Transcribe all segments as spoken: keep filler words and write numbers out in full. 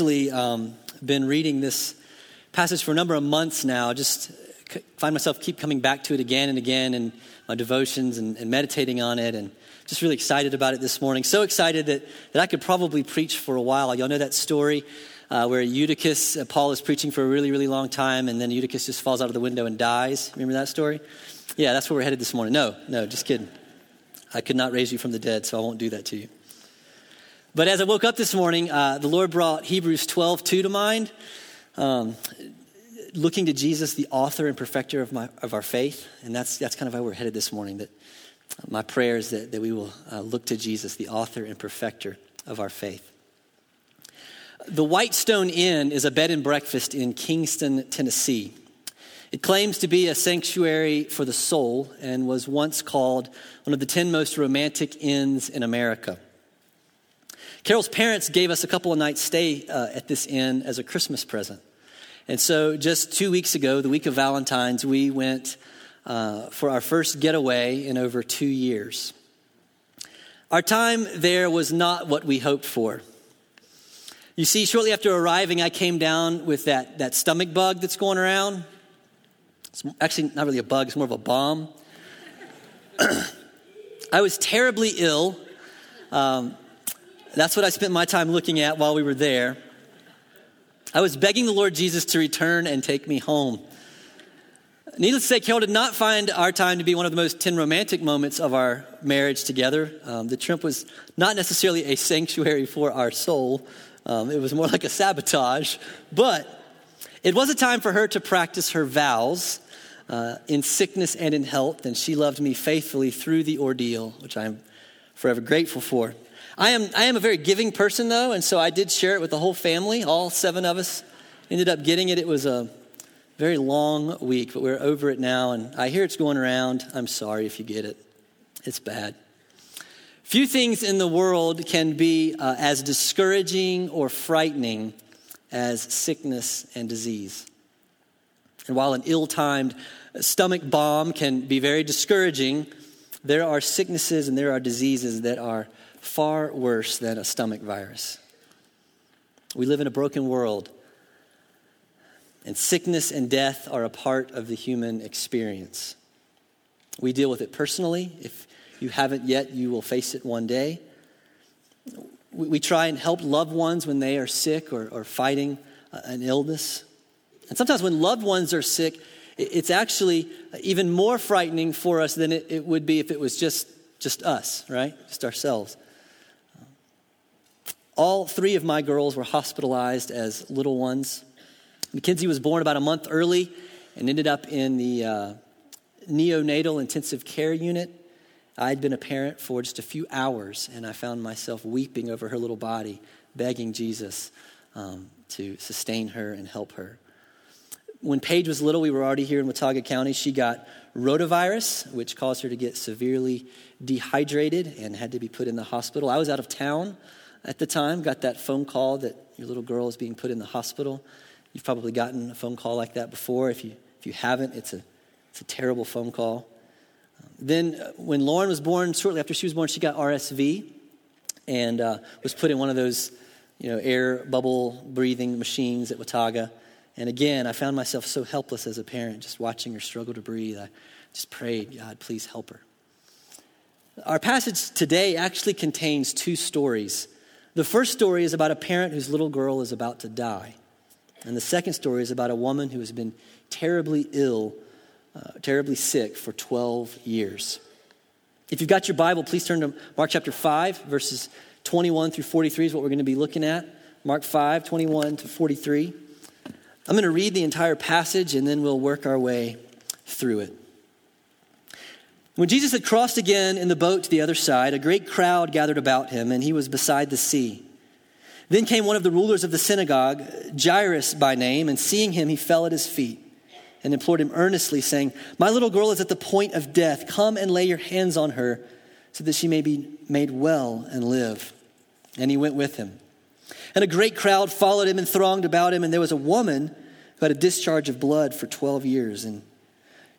actually um, been reading this passage for a number of months now. I just find myself keep coming back to it again and again in my devotions and, and meditating on it, and just really excited about it this morning. So excited that, that I could probably preach for a while. Y'all know that story uh, where Eutychus, uh, Paul is preaching for a really, really long time, and then Eutychus just falls out of the window and dies. Remember that story? Yeah, that's where we're headed this morning. No, no, just kidding. I could not raise you from the dead, so I won't do that to you. But as I woke up this morning, uh, the Lord brought Hebrews twelve two to mind, um, looking to Jesus, the author and perfecter of my of our faith. And that's that's kind of why we're headed this morning. That my prayer is that, that we will uh, look to Jesus, the author and perfecter of our faith. The Whitestone Inn is a bed and breakfast in Kingston, Tennessee. It claims to be a sanctuary for the soul and was once called one of the ten most romantic inns in America. Carol's parents gave us a couple of nights stay uh, at this inn as a Christmas present. And so just two weeks ago, the week of Valentine's, we went uh, for our first getaway in over two years. Our time there was not what we hoped for. You see, shortly after arriving, I came down with that, that stomach bug that's going around. It's actually not really a bug, it's more of a bomb. I was terribly ill. Um... That's what I spent my time looking at while we were there. I was begging the Lord Jesus to return and take me home. Needless to say, Carol did not find our time to be one of the most ten romantic moments of our marriage together. Um, the trip was not necessarily a sanctuary for our soul. Um, it was more like a sabotage. But it was a time for her to practice her vows uh, in sickness and in health. And she loved me faithfully through the ordeal, which I am forever grateful for. I am I am a very giving person, though, and so I did share it with the whole family. All seven of us ended up getting it. It was a very long week, but we're over it now, and I hear it's going around. I'm sorry if you get it. It's bad. Few things in the world can be uh, as discouraging or frightening as sickness and disease. And while an ill-timed stomach bomb can be very discouraging, there are sicknesses and there are diseases that are far worse than a stomach virus. We live in a broken world, and sickness and death are a part of the human experience. We deal with it personally. If you haven't yet, you will face it one day. We, we try and help loved ones when they are sick or, or fighting an illness. And sometimes when loved ones are sick, it, it's actually even more frightening for us than it, it would be if it was just, just us, right? Just ourselves. All three of my girls were hospitalized as little ones. Mackenzie was born about a month early and ended up in the uh, neonatal intensive care unit. I'd been a parent for just a few hours, and I found myself weeping over her little body, begging Jesus um, to sustain her and help her. When Paige was little, we were already here in Watauga County. She got rotavirus, which caused her to get severely dehydrated and had to be put in the hospital. I was out of town at the time, got that phone call that your little girl is being put in the hospital. You've probably gotten a phone call like that before. If you if you haven't, it's a it's a terrible phone call. Then when Lauren was born, shortly after she was born, she got R S V and uh, was put in one of those you know air bubble breathing machines at Watauga. And again, I found myself so helpless as a parent, just watching her struggle to breathe. I just prayed, God, please help her. Our passage today actually contains two stories. The first story is about a parent whose little girl is about to die. And the second story is about a woman who has been terribly ill, uh, terribly sick for twelve years. If you've got your Bible, please turn to Mark chapter five, verses twenty-one through forty-three is what we're going to be looking at. Mark five, twenty-one to forty-three. I'm going to read the entire passage and then we'll work our way through it. When Jesus had crossed again in the boat to the other side, a great crowd gathered about him and he was beside the sea. Then came one of the rulers of the synagogue, Jairus by name, and seeing him, he fell at his feet and implored him earnestly, saying, "My little girl is at the point of death. Come and lay your hands on her so that she may be made well and live." And he went with him. And a great crowd followed him and thronged about him. And there was a woman who had a discharge of blood for twelve years. And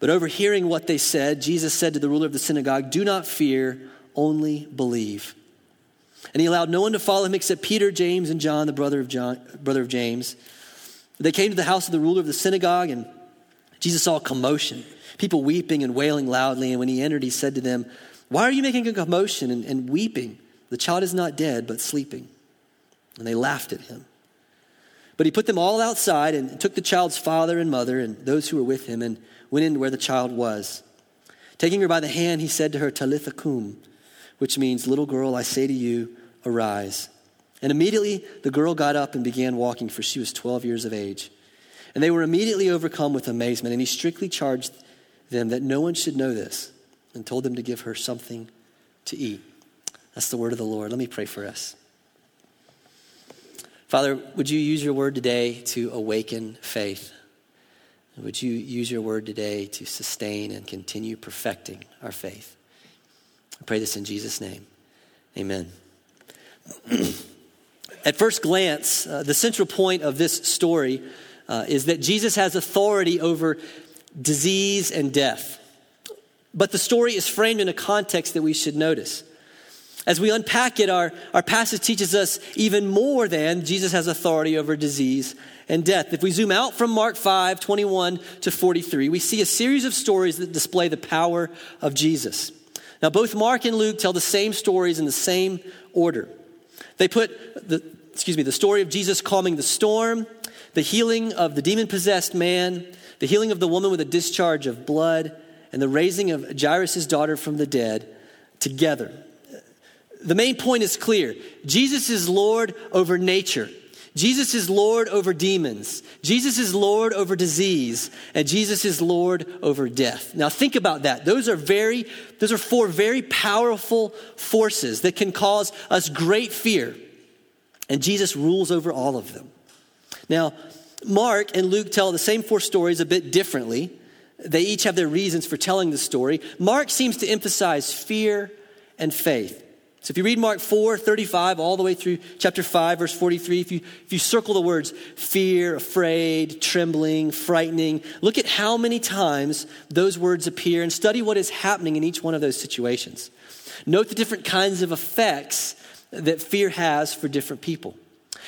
But overhearing what they said, Jesus said to the ruler of the synagogue, "Do not fear, only believe." And he allowed no one to follow him except Peter, James, and John, the brother of John, brother of James. They came to the house of the ruler of the synagogue, and Jesus saw a commotion, people weeping and wailing loudly. And when he entered, he said to them, "Why are you making a commotion and, and weeping? The child is not dead, but sleeping." And they laughed at him. But he put them all outside and took the child's father and mother and those who were with him and went in where the child was. Taking her by the hand, he said to her, "Talitha cum," which means, "Little girl, I say to you, arise." And immediately the girl got up and began walking, for she was twelve years of age. And they were immediately overcome with amazement, and he strictly charged them that no one should know this, and told them to give her something to eat. That's the word of the Lord. Let me pray for us. Father, would you use your word today to awaken faith? Would you use your word today to sustain and continue perfecting our faith? I pray this in Jesus' name. Amen. At first glance, uh, the central point of this story uh, is that Jesus has authority over disease and death. But the story is framed in a context that we should notice. As we unpack it, our, our passage teaches us even more than Jesus has authority over disease and death. If we zoom out from Mark five, twenty-one to forty-three, we see a series of stories that display the power of Jesus. Now, both Mark and Luke tell the same stories in the same order. They put the, excuse me, the story of Jesus calming the storm, the healing of the demon-possessed man, the healing of the woman with a discharge of blood, and the raising of Jairus' daughter from the dead together. The main point is clear. Jesus is Lord over nature. Jesus is Lord over demons. Jesus is Lord over disease, and Jesus is Lord over death. Now think about that. Those are very, those are four very powerful forces that can cause us great fear, and Jesus rules over all of them. Now, Mark and Luke tell the same four stories a bit differently. They each have their reasons for telling the story. Mark seems to emphasize fear and faith. So if you read Mark four, thirty-five, all the way through chapter five, verse forty-three, if you if you circle the words fear, afraid, trembling, frightening, look at how many times those words appear and study what is happening in each one of those situations. Note the different kinds of effects that fear has for different people.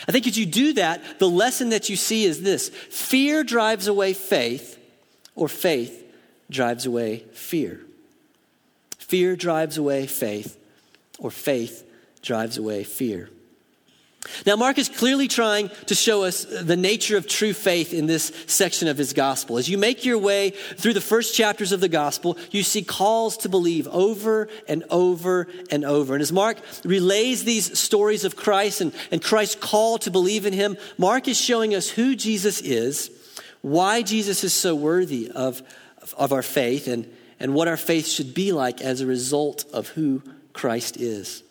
I think as you do that, the lesson that you see is this: fear drives away faith, or faith drives away fear. Fear drives away faith. Or faith drives away fear. Now, Mark is clearly trying to show us the nature of true faith in this section of his gospel. As you make your way through the first chapters of the gospel, you see calls to believe over and over and over. And as Mark relays these stories of Christ and, and Christ's call to believe in him, Mark is showing us who Jesus is, why Jesus is so worthy of, of our faith, and, and what our faith should be like as a result of who Christ is.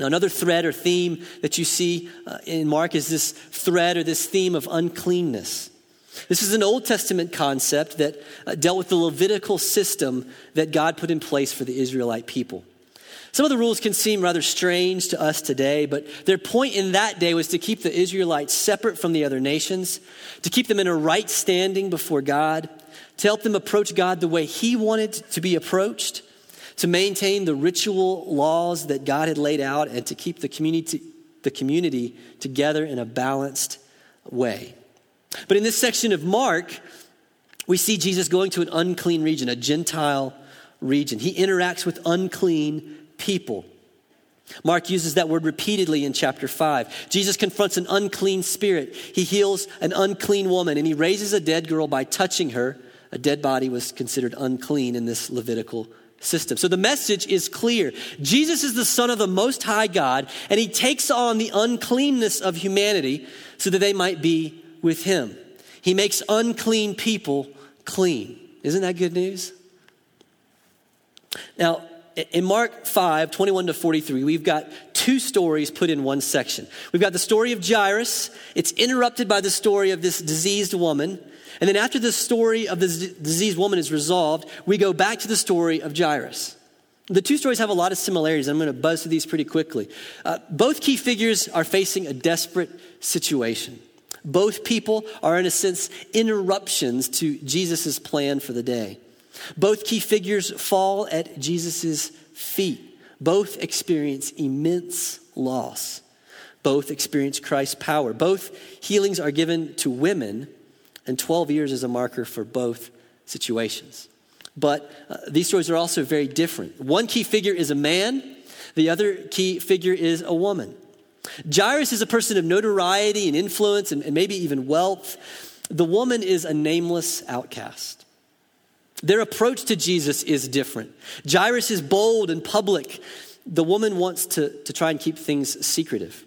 Now, another thread or theme that you see in Mark is this thread or this theme of uncleanness. This is an Old Testament concept that dealt with the Levitical system that God put in place for the Israelite people. Some of the rules can seem rather strange to us today, but their point in that day was to keep the Israelites separate from the other nations, to keep them in a right standing before God, to help them approach God the way he wanted to be approached, to maintain the ritual laws that God had laid out, and to keep the community the community together in a balanced way. But in this section of Mark, we see Jesus going to an unclean region, a Gentile region. He interacts with unclean people. Mark uses that word repeatedly in chapter five. Jesus confronts an unclean spirit. He heals an unclean woman, and he raises a dead girl by touching her. A dead body was considered unclean in this Levitical system. So the message is clear. Jesus is the Son of the Most High God, and he takes on the uncleanness of humanity so that they might be with him. He makes unclean people clean. Isn't that good news? Now, in Mark five, twenty-one to forty-three, we've got two stories put in one section. We've got the story of Jairus. It's interrupted by the story of this diseased woman. And then after the story of this diseased woman is resolved, we go back to the story of Jairus. The two stories have a lot of similarities. I'm going to buzz through these pretty quickly. Uh, both key figures are facing a desperate situation. Both people are, in a sense, interruptions to Jesus's plan for the day. Both key figures fall at Jesus's feet. Both experience immense loss. Both experience Christ's power. Both healings are given to women, and twelve years is a marker for both situations. But uh, these stories are also very different. One key figure is a man. The other key figure is a woman. Jairus is a person of notoriety and influence and, and maybe even wealth. The woman is a nameless outcast. Their approach to Jesus is different. Jairus is bold and public. The woman wants to, to try and keep things secretive.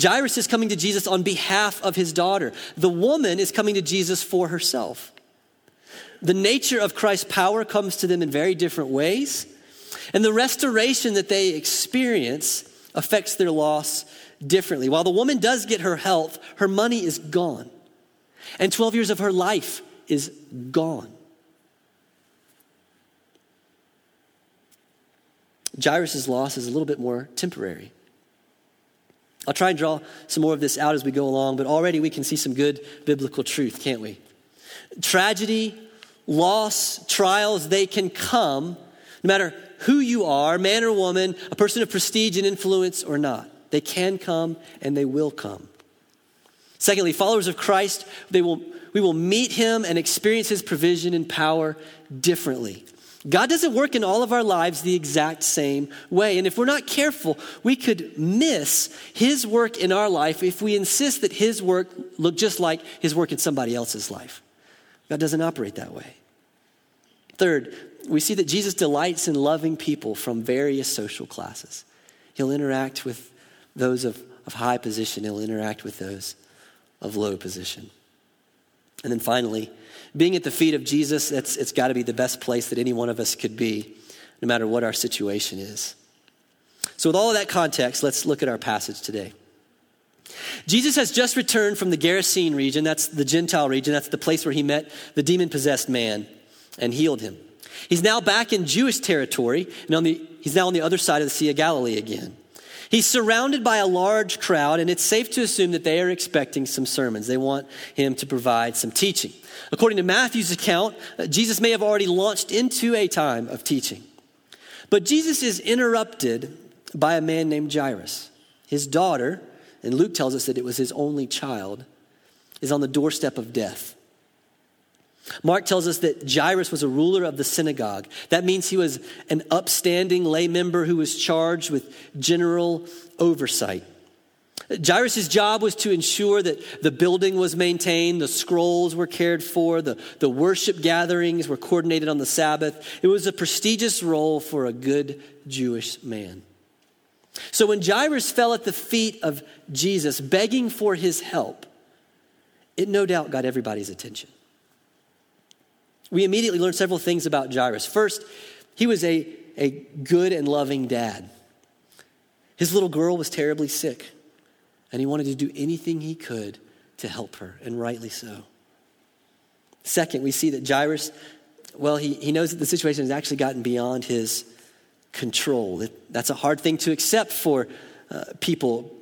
Jairus is coming to Jesus on behalf of his daughter. The woman is coming to Jesus for herself. The nature of Christ's power comes to them in very different ways, and the restoration that they experience affects their loss differently. While the woman does get her health, her money is gone, and twelve years of her life is gone. Jairus' loss is a little bit more temporary. I'll try and draw some more of this out as we go along, but already we can see some good biblical truth, can't we? Tragedy, loss, trials, they can come no matter who you are, man or woman, a person of prestige and influence or not. They can come and they will come. Secondly, followers of Christ, they will, we will meet him and experience his provision and power differently. God doesn't work in all of our lives the exact same way. And if we're not careful, we could miss his work in our life if we insist that his work look just like his work in somebody else's life. God doesn't operate that way. Third, we see that Jesus delights in loving people from various social classes. He'll interact with those of, of high position. He'll interact with those of low position. And then finally, being at the feet of Jesus, that's, it's got to be the best place that any one of us could be, no matter what our situation is. So with all of that context, let's look at our passage today. Jesus has just returned from the Gerasene region. That's the Gentile region. That's the place where he met the demon-possessed man and healed him. He's now back in Jewish territory, and on the, he's now on the other side of the Sea of Galilee again. He's surrounded by a large crowd, and it's safe to assume that they are expecting some sermons. They want him to provide some teaching. According to Matthew's account, Jesus may have already launched into a time of teaching. But Jesus is interrupted by a man named Jairus. His daughter, and Luke tells us that it was his only child, is on the doorstep of death. Mark tells us that Jairus was a ruler of the synagogue. That means he was an upstanding lay member who was charged with general oversight. Jairus' job was to ensure that the building was maintained, the scrolls were cared for, the, the worship gatherings were coordinated on the Sabbath. It was a prestigious role for a good Jewish man. So when Jairus fell at the feet of Jesus, begging for his help, it no doubt got everybody's attention. We immediately learn several things about Jairus. First, he was a, a good and loving dad. His little girl was terribly sick, and he wanted to do anything he could to help her, and rightly so. Second, we see that Jairus, well, he, he knows that the situation has actually gotten beyond his control. It, that's a hard thing to accept for uh, people,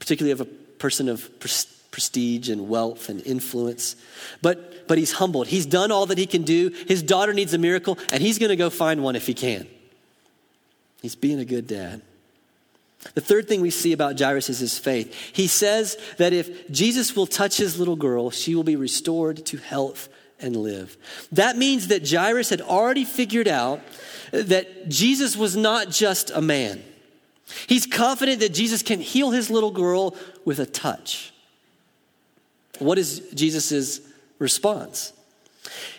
particularly of a person of prestige. prestige and wealth and influence. But but he's humbled. He's done all that he can do. His daughter needs a miracle, and he's going to go find one if he can. He's being a good dad. The third thing we see about Jairus is his faith. He says that if Jesus will touch his little girl, she will be restored to health and live. That means that Jairus had already figured out that Jesus was not just a man. He's confident that Jesus can heal his little girl with a touch. What is Jesus's response?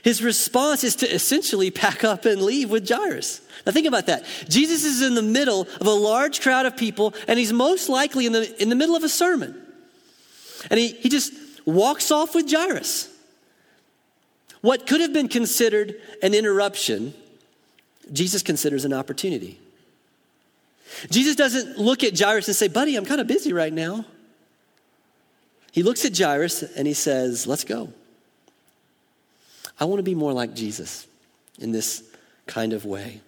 His response is to essentially pack up and leave with Jairus. Now think about that. Jesus is in the middle of a large crowd of people, and he's most likely in the, in the middle of a sermon. And he, he just walks off with Jairus. What could have been considered an interruption, Jesus considers an opportunity. Jesus doesn't look at Jairus and say, buddy, I'm kind of busy right now. He looks at Jairus and he says, let's go. I want to be more like Jesus in this kind of way.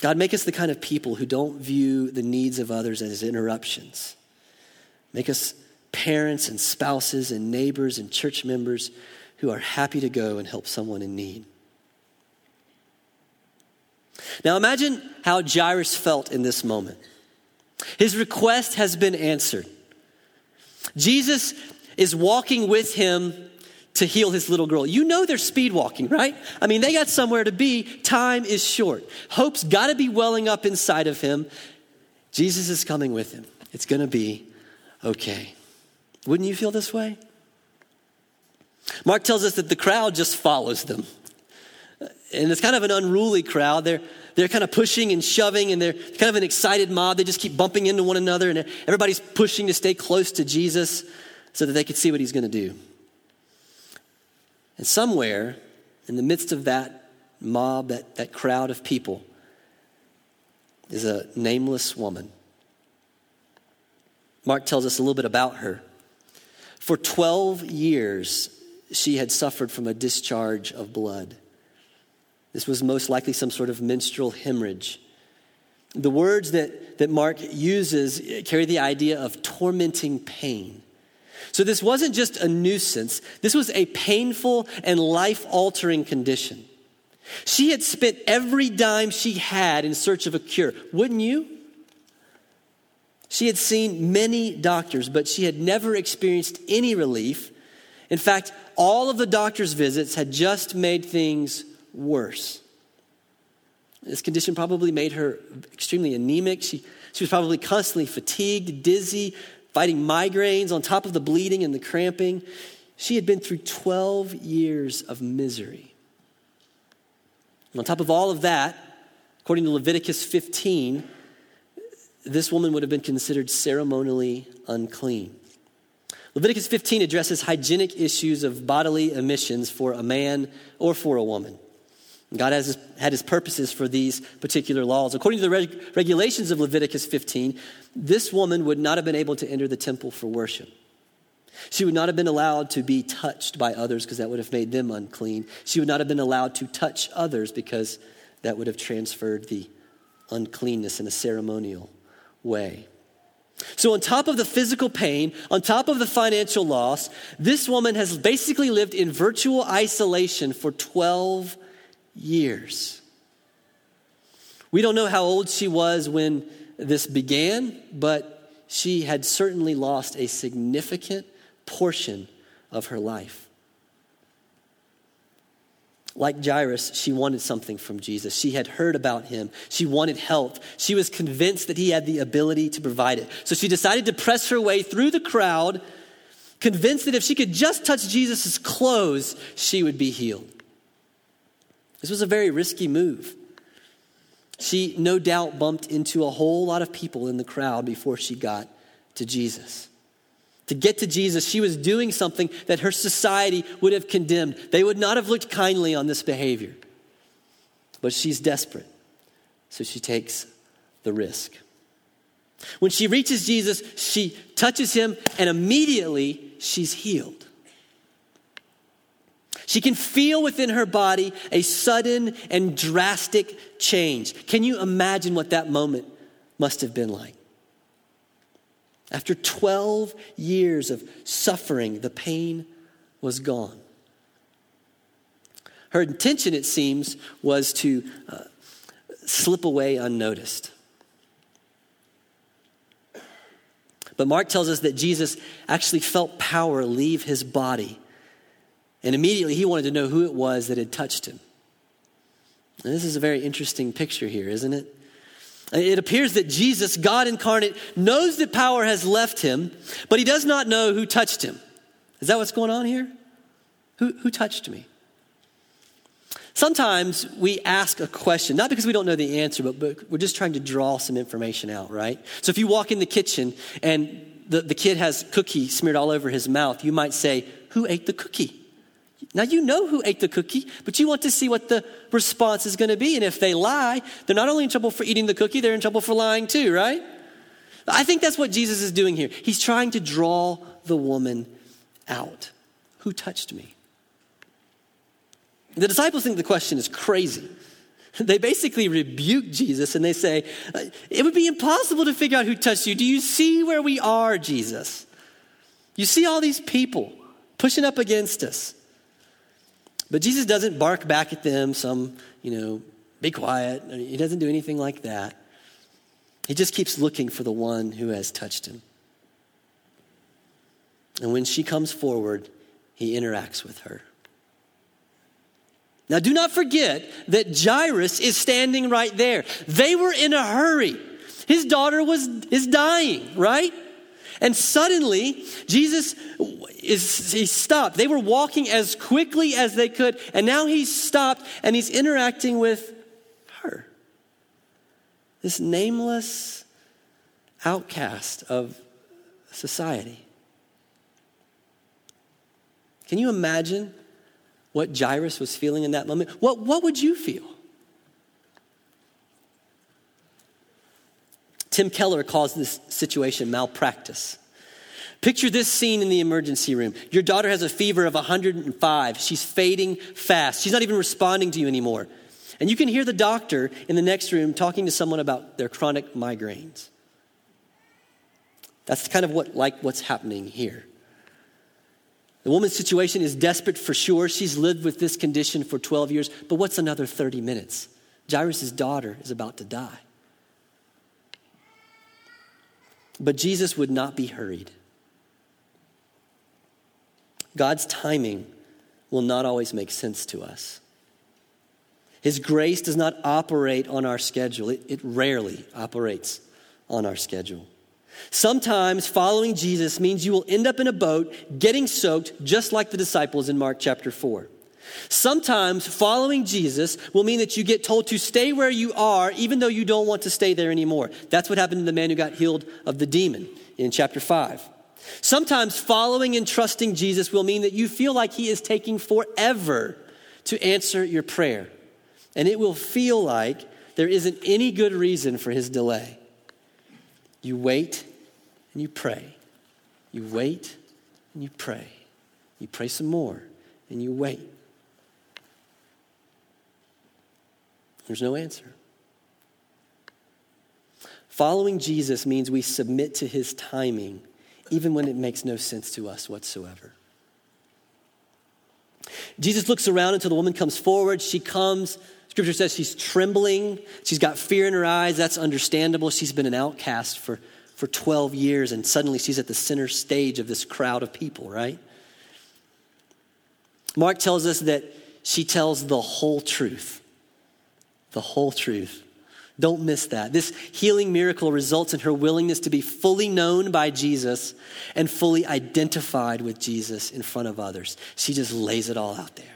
God, make us the kind of people who don't view the needs of others as interruptions. Make us parents and spouses and neighbors and church members who are happy to go and help someone in need. Now imagine how Jairus felt in this moment. His request has been answered. Jesus is walking with him to heal his little girl. You know they're speed walking, right? I mean, they got somewhere to be. Time is short. Hope's got to be welling up inside of him. Jesus is coming with him. It's going to be okay. Wouldn't you feel this way? Mark tells us that the crowd just follows them. And it's kind of an unruly crowd. They're, they're kind of pushing and shoving, and they're kind of an excited mob. They just keep bumping into one another, and everybody's pushing to stay close to Jesus so that they could see what he's going to do. And somewhere in the midst of that mob, that, that crowd of people, is a nameless woman. Mark tells us a little bit about her. For twelve years, she had suffered from a discharge of blood. This was most likely some sort of menstrual hemorrhage. The words that, that Mark uses carry the idea of tormenting pain. So this wasn't just a nuisance. This was a painful and life-altering condition. She had spent every dime she had in search of a cure. Wouldn't you? She had seen many doctors, but she had never experienced any relief. In fact, all of the doctor's visits had just made things worse. This condition probably made her extremely anemic. She, she was probably constantly fatigued, dizzy, fighting migraines on top of the bleeding and the cramping. She had been through twelve years of misery. And on top of all of that, according to Leviticus fifteen, this woman would have been considered ceremonially unclean. Leviticus fifteen addresses hygienic issues of bodily emissions for a man or for a woman. God has his, had his purposes for these particular laws. According to the reg, regulations of Leviticus fifteen, this woman would not have been able to enter the temple for worship. She would not have been allowed to be touched by others because that would have made them unclean. She would not have been allowed to touch others because that would have transferred the uncleanness in a ceremonial way. So on top of the physical pain, on top of the financial loss, this woman has basically lived in virtual isolation for twelve years. We don't know how old she was when this began, but she had certainly lost a significant portion of her life. Like Jairus, she wanted something from Jesus. She had heard about him. She wanted help. She was convinced that he had the ability to provide it. So she decided to press her way through the crowd, convinced that if she could just touch Jesus' clothes, she would be healed. This was a very risky move. She no doubt bumped into a whole lot of people in the crowd before she got to Jesus. To get to Jesus, she was doing something that her society would have condemned. They would not have looked kindly on this behavior. But she's desperate, so she takes the risk. When she reaches Jesus, she touches him, and immediately she's healed. She can feel within her body a sudden and drastic change. Can you imagine what that moment must have been like? After twelve years of suffering, the pain was gone. Her intention, it seems, was to uh, slip away unnoticed. But Mark tells us that Jesus actually felt power leave his body. And immediately he wanted to know who it was that had touched him. And this is a very interesting picture here, isn't it? It appears that Jesus, God incarnate, knows that power has left him, but he does not know who touched him. Is that what's going on here? Who, who touched me? Sometimes we ask a question, not because we don't know the answer, but, but we're just trying to draw some information out, right? So if you walk in the kitchen and the, the kid has cookie smeared all over his mouth, you might say, who ate the cookie? Now you know who ate the cookie, but you want to see what the response is going to be. And if they lie, they're not only in trouble for eating the cookie, they're in trouble for lying too, right? I think that's what Jesus is doing here. He's trying to draw the woman out. Who touched me? The disciples think the question is crazy. They basically rebuke Jesus and they say, it would be impossible to figure out who touched you. Do you see where we are, Jesus? You see all these people pushing up against us. But Jesus doesn't bark back at them, some, you know, be quiet. I mean, he doesn't do anything like that. He just keeps looking for the one who has touched him. And when she comes forward, he interacts with her. Now, do not forget that Jairus is standing right there. They were in a hurry. His daughter was is dying, right? And suddenly, Jesus is he stopped. They were walking as quickly as they could, and now he's stopped, and he's interacting with her. This nameless outcast of society. Can you imagine what Jairus was feeling in that moment? What, what would you feel? Tim Keller calls this situation malpractice. Picture this scene in the emergency room. Your daughter has a fever of one hundred five. She's fading fast. She's not even responding to you anymore. And you can hear the doctor in the next room talking to someone about their chronic migraines. That's kind of what like what's happening here. The woman's situation is desperate for sure. She's lived with this condition for twelve years, but what's another thirty minutes? Jairus' daughter is about to die. But Jesus would not be hurried. God's timing will not always make sense to us. His grace does not operate on our schedule. It, it rarely operates on our schedule. Sometimes following Jesus means you will end up in a boat getting soaked just like the disciples in Mark chapter four. Sometimes following Jesus will mean that you get told to stay where you are even though you don't want to stay there anymore. That's what happened to the man who got healed of the demon in chapter five. Sometimes following and trusting Jesus will mean that you feel like he is taking forever to answer your prayer. And it will feel like there isn't any good reason for his delay. You wait and you pray. You wait and you pray. You pray some more and you wait. There's no answer. Following Jesus means we submit to his timing, even when it makes no sense to us whatsoever. Jesus looks around until the woman comes forward. She comes. Scripture says she's trembling. She's got fear in her eyes. That's understandable. She's been an outcast for, for twelve years, and suddenly she's at the center stage of this crowd of people, right? Mark tells us that she tells the whole truth. The whole truth. Don't miss that. This healing miracle results in her willingness to be fully known by Jesus and fully identified with Jesus in front of others. She just lays it all out there.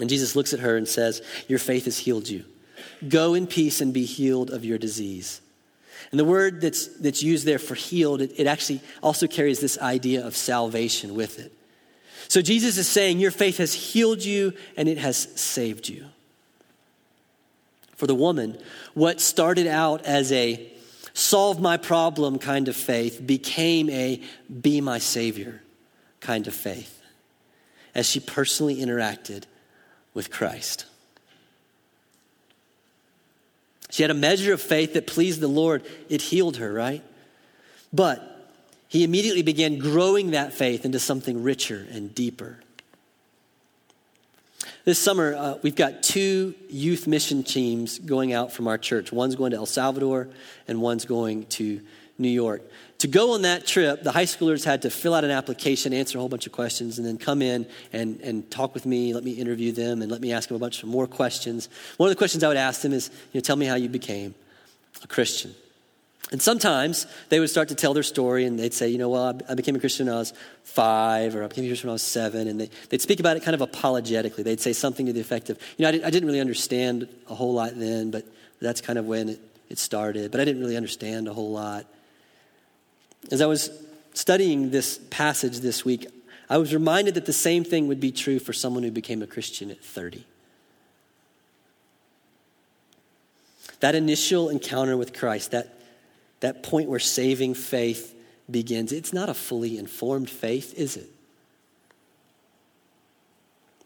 And Jesus looks at her and says, your faith has healed you. Go in peace and be healed of your disease. And the word that's that's used there for healed, it, it actually also carries this idea of salvation with it. So Jesus is saying, your faith has healed you and it has saved you. For the woman, what started out as a solve my problem kind of faith became a be my savior kind of faith as she personally interacted with Christ. She had a measure of faith that pleased the Lord. It healed her, right? But he immediately began growing that faith into something richer and deeper. This summer, uh, we've got two youth mission teams going out from our church. One's going to El Salvador and one's going to New York. To go on that trip, the high schoolers had to fill out an application, answer a whole bunch of questions, and then come in and, and talk with me, let me interview them, and let me ask them a bunch of more questions. One of the questions I would ask them is, you know, tell me how you became a Christian. And sometimes they would start to tell their story, and they'd say, you know, well, I became a Christian when I was five, or I became a Christian when I was seven. And they, they'd speak about it kind of apologetically. They'd say something to the effect of, you know, I, did, I didn't really understand a whole lot then, but that's kind of when it, it started. But I didn't really understand a whole lot. As I was studying this passage this week, I was reminded that the same thing would be true for someone who became a Christian at thirty. That initial encounter with Christ, that That point where saving faith begins. It's not a fully informed faith, is it?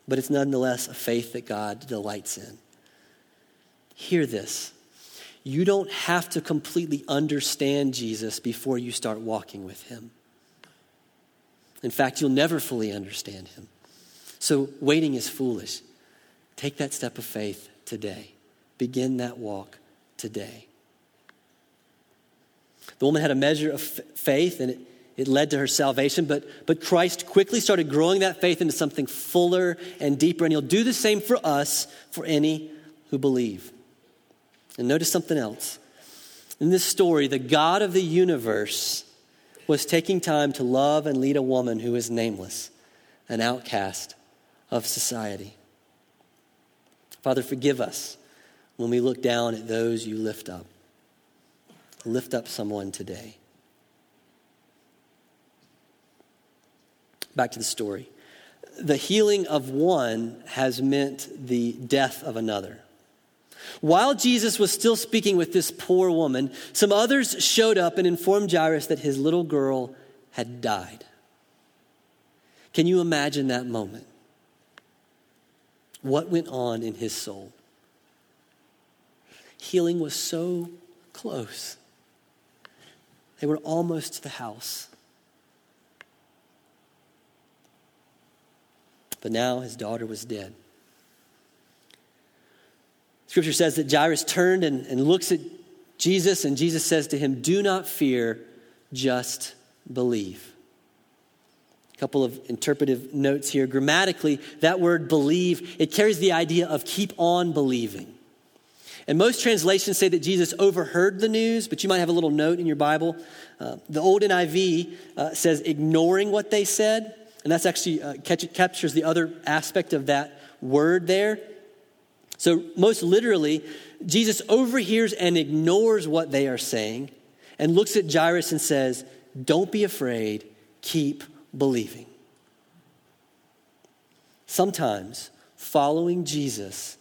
But it's nonetheless a faith that God delights in. Hear this. You don't have to completely understand Jesus before you start walking with him. In fact, you'll never fully understand him. So waiting is foolish. Take that step of faith today. Begin that walk today. The woman had a measure of faith, and it, it led to her salvation, but, but Christ quickly started growing that faith into something fuller and deeper, and he'll do the same for us, for any who believe. And notice something else. In this story, the God of the universe was taking time to love and lead a woman who is nameless, an outcast of society. Father, forgive us when we look down at those you lift up. Lift up someone today. Back to the story. The healing of one has meant the death of another. While Jesus was still speaking with this poor woman, some others showed up and informed Jairus that his little girl had died. Can you imagine that moment? What went on in his soul? Healing was so close. They were almost to the house. But now his daughter was dead. Scripture says that Jairus turned and, and looks at Jesus, and Jesus says to him, "Do not fear, just believe." A couple of interpretive notes here. Grammatically, that word believe, it carries the idea of keep on believing. And most translations say that Jesus overheard the news, but you might have a little note in your Bible. Uh, the old N I V uh, says ignoring what they said, and that's actually uh, catch, captures the other aspect of that word there. So most literally, Jesus overhears and ignores what they are saying and looks at Jairus and says, "Don't be afraid, keep believing." Sometimes following Jesus,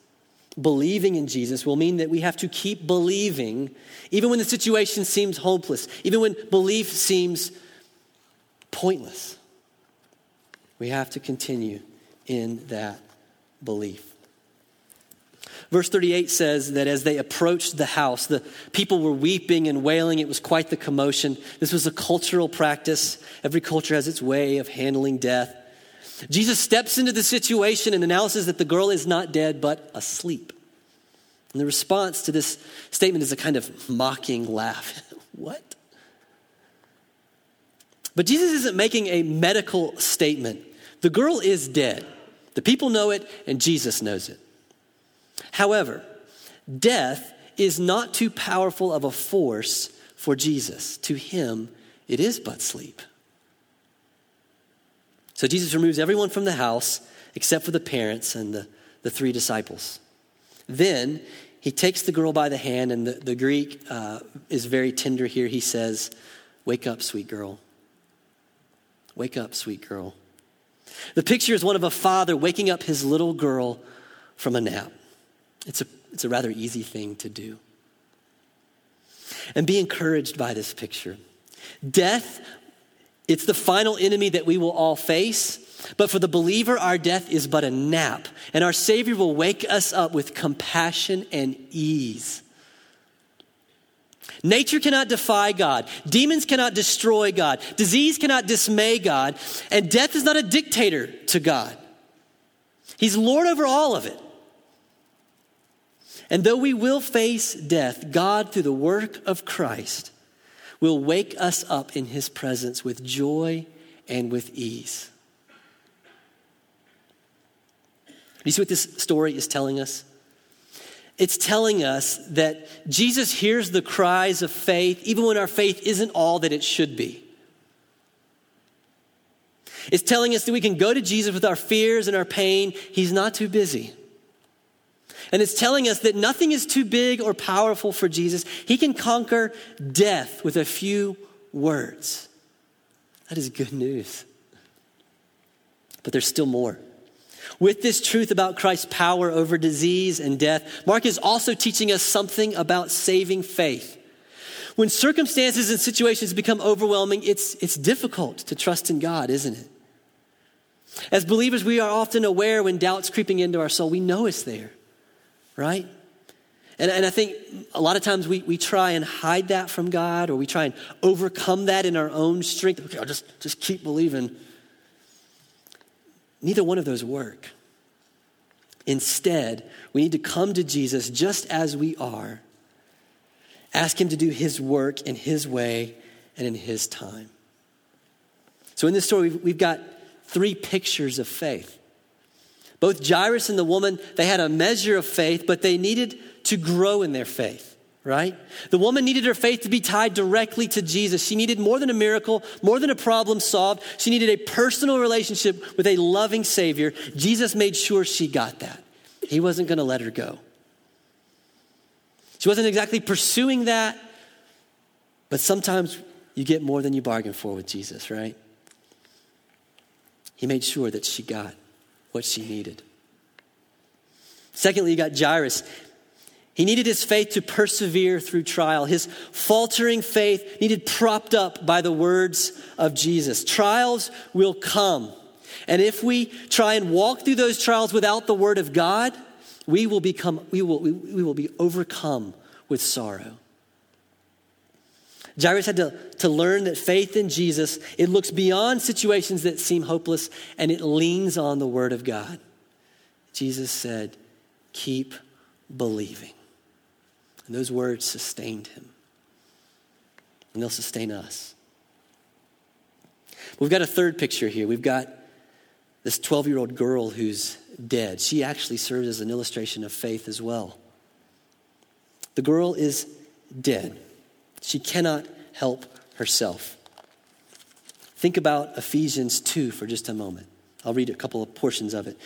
believing in Jesus, will mean that we have to keep believing even when the situation seems hopeless, even when belief seems pointless. We have to continue in that belief. Verse thirty-eight says that as they approached the house, the people were weeping and wailing. It was quite the commotion. This was a cultural practice. Every culture has its way of handling death. Jesus steps into the situation and announces that the girl is not dead, but asleep. And the response to this statement is a kind of mocking laugh. What? But Jesus isn't making a medical statement. The girl is dead. The people know it, and Jesus knows it. However, death is not too powerful of a force for Jesus. To him, it is but sleep. So Jesus removes everyone from the house except for the parents and the, the three disciples. Then he takes the girl by the hand, and the, the Greek uh, is very tender here. He says, "Wake up, sweet girl. Wake up, sweet girl." The picture is one of a father waking up his little girl from a nap. It's a, it's a rather easy thing to do. And be encouraged by this picture. Death, it's the final enemy that we will all face. But for the believer, our death is but a nap, and our Savior will wake us up with compassion and ease. Nature cannot defy God. Demons cannot destroy God. Disease cannot dismay God. And death is not a dictator to God. He's Lord over all of it. And though we will face death, God, through the work of Christ, will wake us up in his presence with joy and with ease. You see what this story is telling us? It's telling us that Jesus hears the cries of faith, even when our faith isn't all that it should be. It's telling us that we can go to Jesus with our fears and our pain. He's not too busy. And it's telling us that nothing is too big or powerful for Jesus. He can conquer death with a few words. That is good news. But there's still more. With this truth about Christ's power over disease and death, Mark is also teaching us something about saving faith. When circumstances and situations become overwhelming, it's, it's difficult to trust in God, isn't it? As believers, we are often aware when doubt's creeping into our soul. We know it's there, right? And, and I think a lot of times we, we try and hide that from God, or we try and overcome that in our own strength. Okay, I'll just, just keep believing. Neither one of those work. Instead, we need to come to Jesus just as we are. Ask him to do his work in his way and in his time. So in this story, we've got three pictures of faith. Both Jairus and the woman, they had a measure of faith, but they needed to grow in their faith, right? The woman needed her faith to be tied directly to Jesus. She needed more than a miracle, more than a problem solved. She needed a personal relationship with a loving Savior. Jesus made sure she got that. He wasn't going to let her go. She wasn't exactly pursuing that, but sometimes you get more than you bargain for with Jesus, right? He made sure that she got what she needed. Secondly, you got Jairus. He needed his faith to persevere through trial. His faltering faith needed propped up by the words of Jesus. Trials will come. And if we try and walk through those trials without the word of God, We will become, we will, we, we will be overcome with sorrow. Jairus had to, to learn that faith in Jesus, it looks beyond situations that seem hopeless, and it leans on the word of God. Jesus said, keep believing. And those words sustained him. And they'll sustain us. We've got a third picture here. We've got this twelve-year-old girl who's dead. She actually serves as an illustration of faith as well. The girl is dead. She cannot help herself. Think about Ephesians two for just a moment. I'll read a couple of portions of it.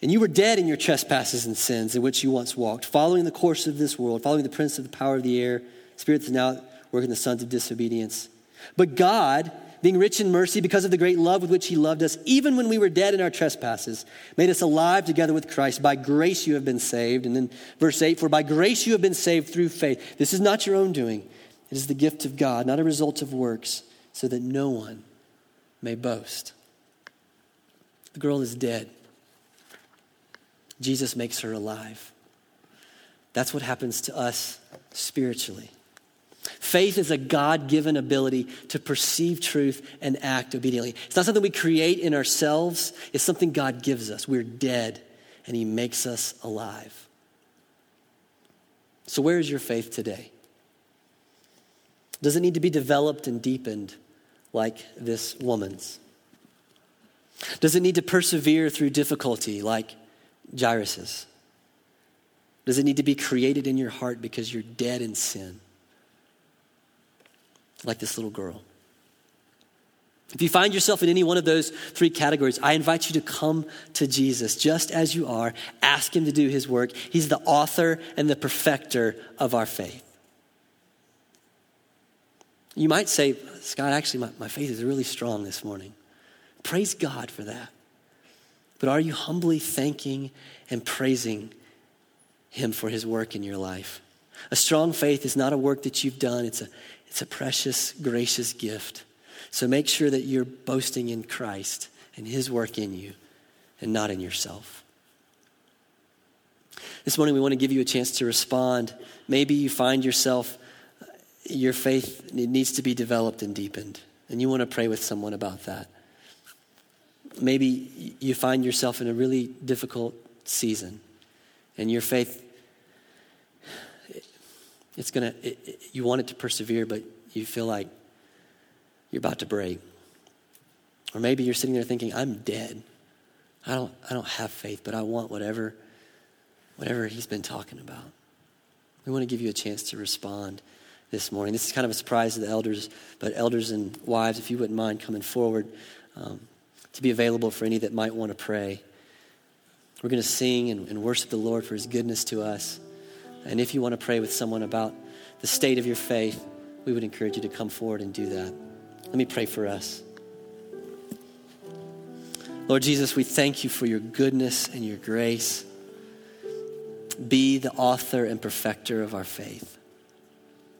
And you were dead in your trespasses and sins in which you once walked, following the course of this world, following the prince of the power of the air, spirit that's now working the sons of disobedience. But God, being rich in mercy because of the great love with which he loved us, even when we were dead in our trespasses, made us alive together with Christ. By grace you have been saved. And then verse eight, for by grace you have been saved through faith. This is not your own doing. It is the gift of God, not a result of works, so that no one may boast. The girl is dead. Jesus makes her alive. That's what happens to us spiritually. Faith is a God-given ability to perceive truth and act obediently. It's not something we create in ourselves. It's something God gives us. We're dead, and he makes us alive. So where is your faith today? Does it need to be developed and deepened like this woman's? Does it need to persevere through difficulty like Jairus's? Does it need to be created in your heart because you're dead in sin? Like this little girl. If you find yourself in any one of those three categories, I invite you to come to Jesus just as you are. Ask him to do his work. He's the author and the perfecter of our faith. You might say, Scott, actually, my, my faith is really strong this morning. Praise God for that. But are you humbly thanking and praising him for his work in your life? A strong faith is not a work that you've done. It's a It's a precious, gracious gift. So make sure that you're boasting in Christ and his work in you and not in yourself. This morning, we want to give you a chance to respond. Maybe you find yourself, your faith needs to be developed and deepened, and you want to pray with someone about that. Maybe you find yourself in a really difficult season, and your faith It's gonna, it, it, you want it to persevere, but you feel like you're about to break. Or maybe you're sitting there thinking, I'm dead. I don't I don't have faith, but I want whatever whatever he's been talking about. We want to give you a chance to respond this morning. This is kind of a surprise to the elders, but elders and wives, if you wouldn't mind coming forward um, to be available for any that might want to pray. We're going to sing and, and worship the Lord for his goodness to us. And if you want to pray with someone about the state of your faith, we would encourage you to come forward and do that. Let me pray for us. Lord Jesus, we thank you for your goodness and your grace. Be the author and perfecter of our faith.